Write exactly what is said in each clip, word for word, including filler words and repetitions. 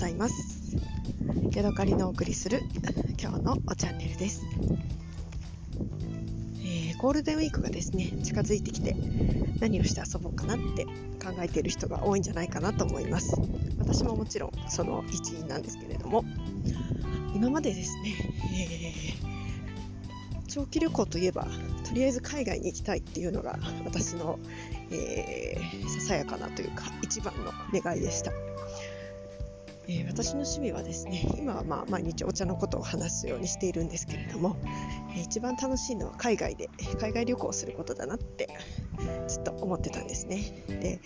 ざいます。ヤドカリのお送りする今日のおチャンネルです。えー、ゴールデンウィークがですね近づいてきて、何をして遊ぼうかなって考えている人が多いんじゃないかなと思います。私ももちろんその一員なんですけれども、今までですね、えー、長期旅行といえばとりあえず海外に行きたいっていうのが私の、えー、ささやかなというか一番の願いでした。えー、私の趣味はですね、今はまあ毎日お茶のことを話すようにしているんですけれども、えー、一番楽しいのは海外で海外旅行をすることだなってずっと思ってたんですね。で、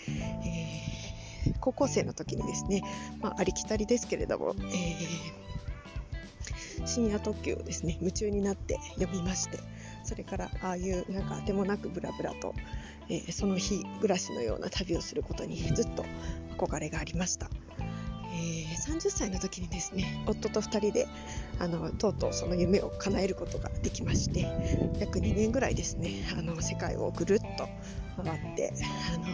えー、高校生の時にですね、まあ、ありきたりですけれども、えー、深夜特急をですね夢中になって読みまして、それからああいうなんかあてもなくブラブラと、えー、その日暮らしのような旅をすることにずっと憧れがありました。えー、さんじゅっさいの時にですね、夫とふたりであのとうとうその夢を叶えることができまして、約にねんぐらいですね、あの世界をぐるっと回って、あの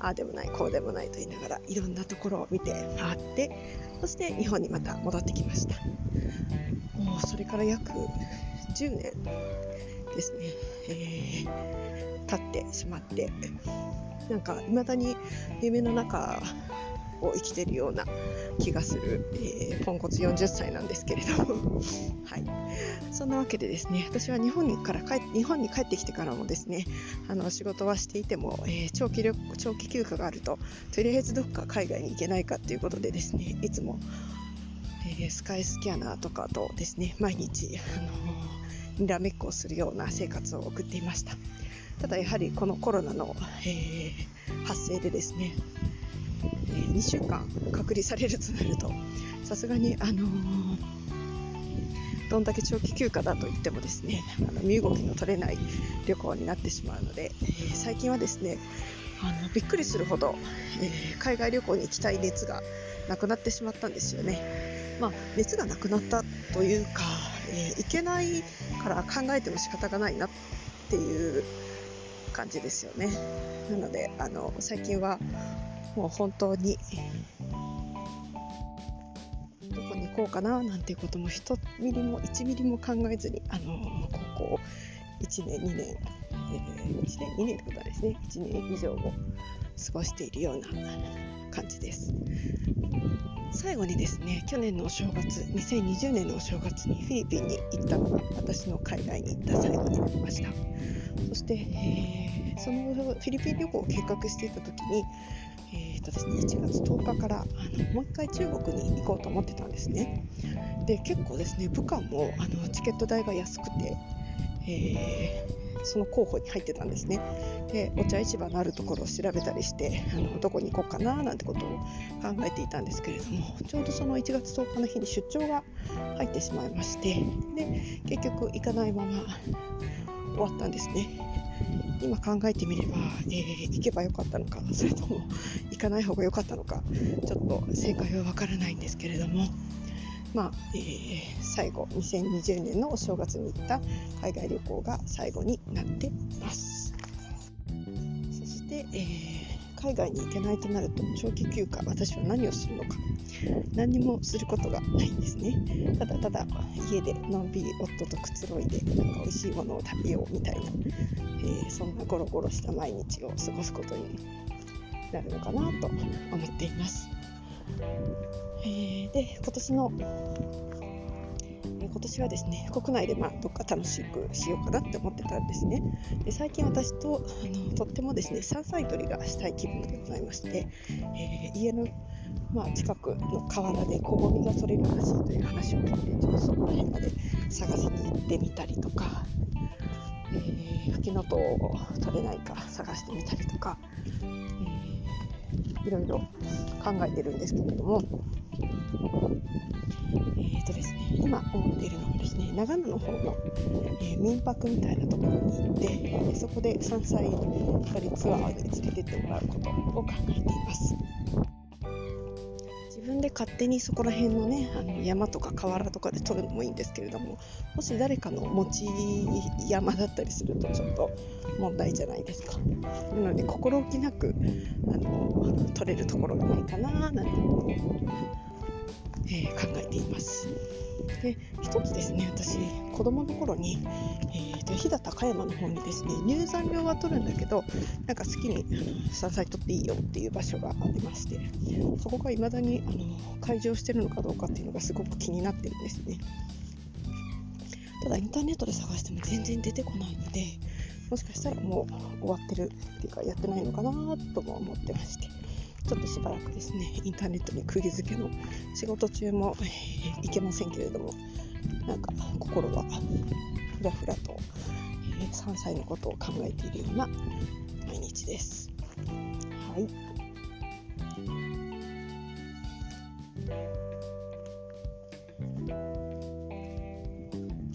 ああでもないこうでもないと言いながらいろんなところを見て回って、そして日本にまた戻ってきました。もうそれから約じゅうねんですね、えー、経ってしまって、なんか未だに夢の中を生きているような気がする、えー、ポンコツよんじゅっさいなんですけれどもはい、そんなわけでですね、私は日本にから帰日本に帰ってきてからもですね、あの仕事はしていても、えー、長期旅長期休暇があるととりあえずどこか海外に行けないかということでですね、いつも、えー、スカイスキャナーとかとですね毎日あのにらめっこをするような生活を送っていました。ただやはりこのコロナの、えー、発生でですね、にしゅうかん隔離されるとなると、さすがにあのー、どんだけ長期休暇だといってもですね、あの身動きの取れない旅行になってしまうので、えー、最近はですねあのびっくりするほど、えー、海外旅行に行きたい熱がなくなってしまったんですよね。まあ、熱がなくなったというか、えー、行けないから考えても仕方がないなっていう感じですよね。なのであの最近はもう本当にどこに行こうかななんていうことも一ミリも一ミリも考えずに、あのここいちねんにねん、えー、いちねんにねんってことはですねいちねん以上も過ごしているような感じです。最後にですね、去年のお正月にせんにじゅうねんのお正月にフィリピンに行ったのが私の海外に行った最後になりました。そして、えー、そのフィリピン旅行を計画していた時に、えーとですね、いちがつとおかからあのもう一回中国に行こうと思ってたんですね。で結構ですね武漢もあのチケット代が安くて、えー、その候補に入ってたんですね。でお茶市場のあるところを調べたりして、あのどこに行こうかななんてことを考えていたんですけれども、ちょうどそのいちがつとおかの日に出張が入ってしまいまして、で結局行かないまま終わったんですね。今考えてみれば、えー、行けばよかったのか、それとも行かない方がよかったのか、ちょっと正解はわからないんですけれども、まあえー、最後にせんにじゅうねんのお正月に行った海外旅行が最後になっています。そして、えー、海外に行けないとなると長期休暇私は何をするのか、何もすることがないんですね。ただただ家でのんびり夫とくつろいで、なんか美味しいものを食べようみたいな、えー、そんなゴロゴロした毎日を過ごすことになるのかなと思っています。えー、で今年の、えー、今年はですね国内でまあどっか楽しくしようかなって思ってたんですね。で最近私とあのとってもですね山菜採りがしたい気分でございまして、えー、家のまあ、近くの河原で小ごみが取れるらしいという話を聞いて、ちょっとそこら辺まで探しに行ってみたりとか、えー、フキノトウを取れないか探してみたりとか、えー、いろいろ考えてるんですけれども、えーとですね、今思っているのはですね、長野の方の、えー、民泊みたいなところに行って、えー、そこで山菜採りツアーに連れてってもらうことを考えています。自分で勝手にそこら辺のね、あの山とか河原とかで取るのもいいんですけれども、もし誰かの持ち山だったりするとちょっと問題じゃないですか。なので心置きなくあの取れるところがないかななんてことを、えー、考えています。で、一つですね、私子供の頃に、えー、と飛騨高山の方にですね、入山料は取るんだけど、なんか好きに山菜取っていいよっていう場所がありまして、そこが未だにあの開場してるのかどうかっていうのがすごく気になってるんですね。ただインターネットで探しても全然出てこないので、もしかしたらもう終わってるっていうかやってないのかなとも思ってまして、ちょっとしばらくですね、インターネットに釘付けの仕事中もいけませんけれども、なんか心はふらふらと山菜のことを考えているような毎日です。はい、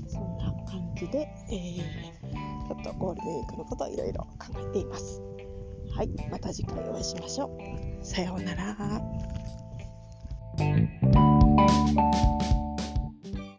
そんな感じで、えー、ちょっとゴールデンウィークのことをいろいろ考えています。はい、また次回お会いしましょう。さようなら。